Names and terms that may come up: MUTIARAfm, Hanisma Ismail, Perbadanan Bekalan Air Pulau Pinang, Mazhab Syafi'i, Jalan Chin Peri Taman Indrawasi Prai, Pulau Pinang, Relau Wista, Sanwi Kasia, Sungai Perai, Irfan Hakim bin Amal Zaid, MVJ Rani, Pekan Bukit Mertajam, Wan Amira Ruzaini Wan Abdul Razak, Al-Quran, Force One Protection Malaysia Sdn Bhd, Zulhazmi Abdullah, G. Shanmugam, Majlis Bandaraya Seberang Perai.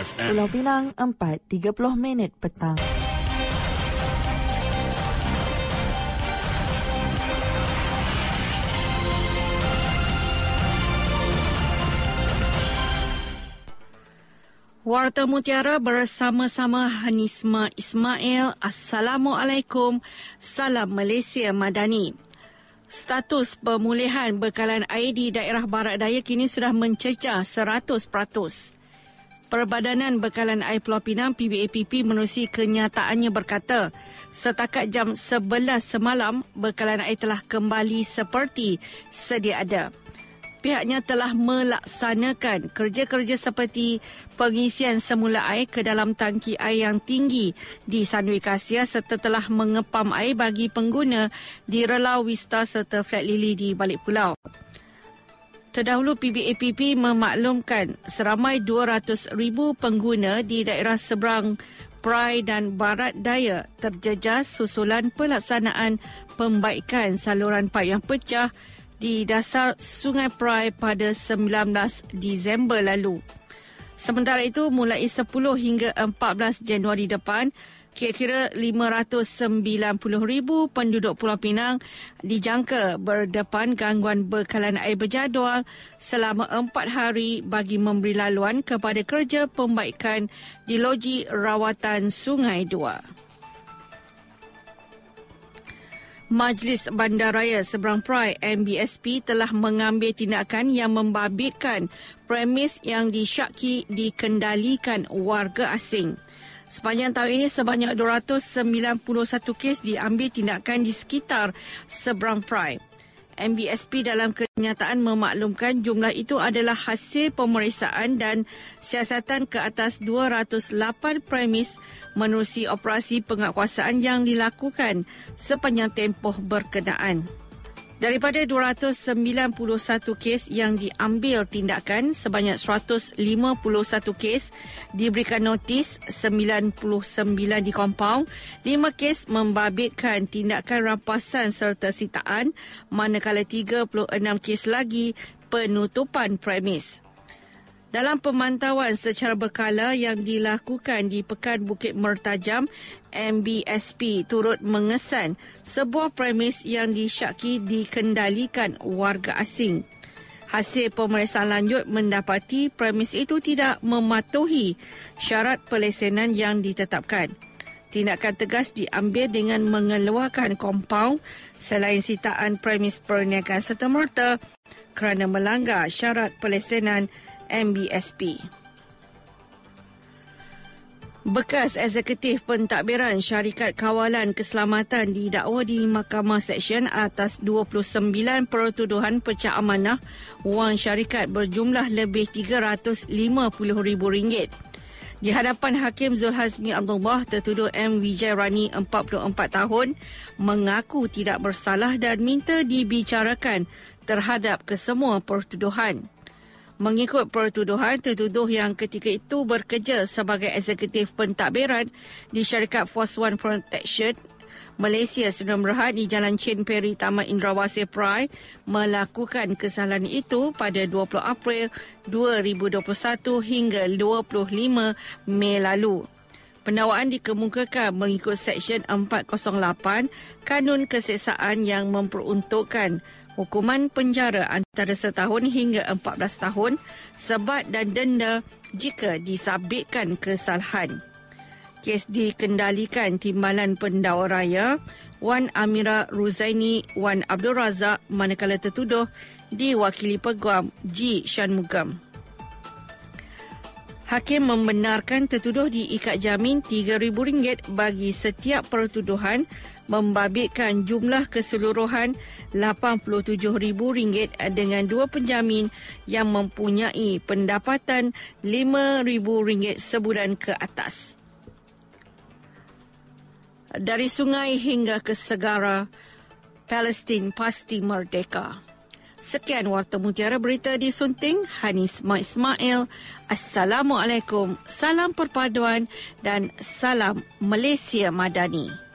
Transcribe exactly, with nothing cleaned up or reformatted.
F M. Pulau Pinang, empat tiga puluh minit petang. Warta Mutiara bersama-sama Hanisma Ismail. Assalamualaikum. Salam Malaysia Madani. Status pemulihan bekalan air di daerah Barat Daya kini sudah mencecah seratus peratus. Perbadanan Bekalan Air Pulau Pinang P B A P P menerusi kenyataannya berkata, setakat jam sebelas semalam, bekalan air telah kembali seperti sedia ada. Pihaknya telah melaksanakan kerja-kerja seperti pengisian semula air ke dalam tangki air yang tinggi di Sanwi Kasia serta telah mengepam air bagi pengguna di Relau Wista serta flat lili di balik pulau. Terdahulu P B A P P memaklumkan seramai dua ratus ribu pengguna di daerah seberang Perai dan Barat Daya terjejas susulan pelaksanaan pembaikan saluran paip yang pecah di dasar Sungai Perai pada sembilan belas Disember lalu. Sementara itu, mulai sepuluh hingga empat belas Januari depan, kira-kira lima ratus sembilan puluh ribu penduduk Pulau Pinang dijangka berdepan gangguan bekalan air berjadual selama empat hari bagi memberi laluan kepada kerja pembaikan di loji rawatan Sungai Dua. Majlis Bandaraya Seberang Perai M B S P telah mengambil tindakan yang membabitkan premis yang disyaki dikendalikan warga asing. Sepanjang tahun ini sebanyak dua ratus sembilan puluh satu kes diambil tindakan di sekitar Seberang Perai. M B S P dalam kenyataan memaklumkan jumlah itu adalah hasil pemeriksaan dan siasatan ke atas dua ratus lapan premis menerusi operasi penguatkuasaan yang dilakukan sepanjang tempoh berkenaan. Daripada dua ratus sembilan puluh satu kes yang diambil tindakan, sebanyak seratus lima puluh satu kes diberikan notis, sembilan puluh sembilan di kompaun, lima kes membabitkan tindakan rampasan serta sitaan, manakala tiga puluh enam kes lagi penutupan premis. Dalam pemantauan secara berkala yang dilakukan di Pekan Bukit Mertajam, M B S P turut mengesan sebuah premis yang disyaki dikendalikan warga asing. Hasil pemeriksaan lanjut mendapati premis itu tidak mematuhi syarat pelesenan yang ditetapkan. Tindakan tegas diambil dengan mengeluarkan kompaun selain sitaan premis perniagaan serta-merta kerana melanggar syarat pelesenan M B S P. Bekas Eksekutif Pentadbiran Syarikat Kawalan Keselamatan didakwa di Mahkamah Seksyen atas dua puluh sembilan pertuduhan pecah amanah wang syarikat berjumlah lebih tiga ratus lima puluh ribu ringgit. Di hadapan Hakim Zulhazmi Abdullah, tertuduh M V J Rani empat puluh empat tahun mengaku tidak bersalah dan minta dibicarakan terhadap kesemua pertuduhan. Mengikut pertuduhan, tertuduh yang ketika itu bekerja sebagai eksekutif pentadbiran di syarikat Force One Protection Malaysia Sdn Bhd di Jalan Chin Peri Taman Indrawasi Prai melakukan kesalahan itu pada dua puluh April dua ribu dua puluh satu hingga dua puluh lima Mei lalu. Pendakwaan dikemukakan mengikut Seksyen empat kosong lapan Kanun Keseksaan yang memperuntukkan hukuman penjara antara setahun hingga empat belas tahun, sebat dan denda jika disabitkan kesalahan. Kes dikendalikan Timbalan Pendakwa Raya Wan Amira Ruzaini Wan Abdul Razak, manakala tertuduh diwakili Peguam G. Shanmugam. Hakim membenarkan tertuduh diikat jamin tiga ribu ringgit bagi setiap pertuduhan membabitkan jumlah keseluruhan lapan puluh tujuh ribu ringgit dengan dua penjamin yang mempunyai pendapatan lima ribu ringgit sebulan ke atas. Dari sungai hingga ke segara, Palestin pasti merdeka. Sekian Warta Mutiara Berita Disunting Hanisma Ismail. Assalamualaikum, salam perpaduan dan salam Malaysia Madani.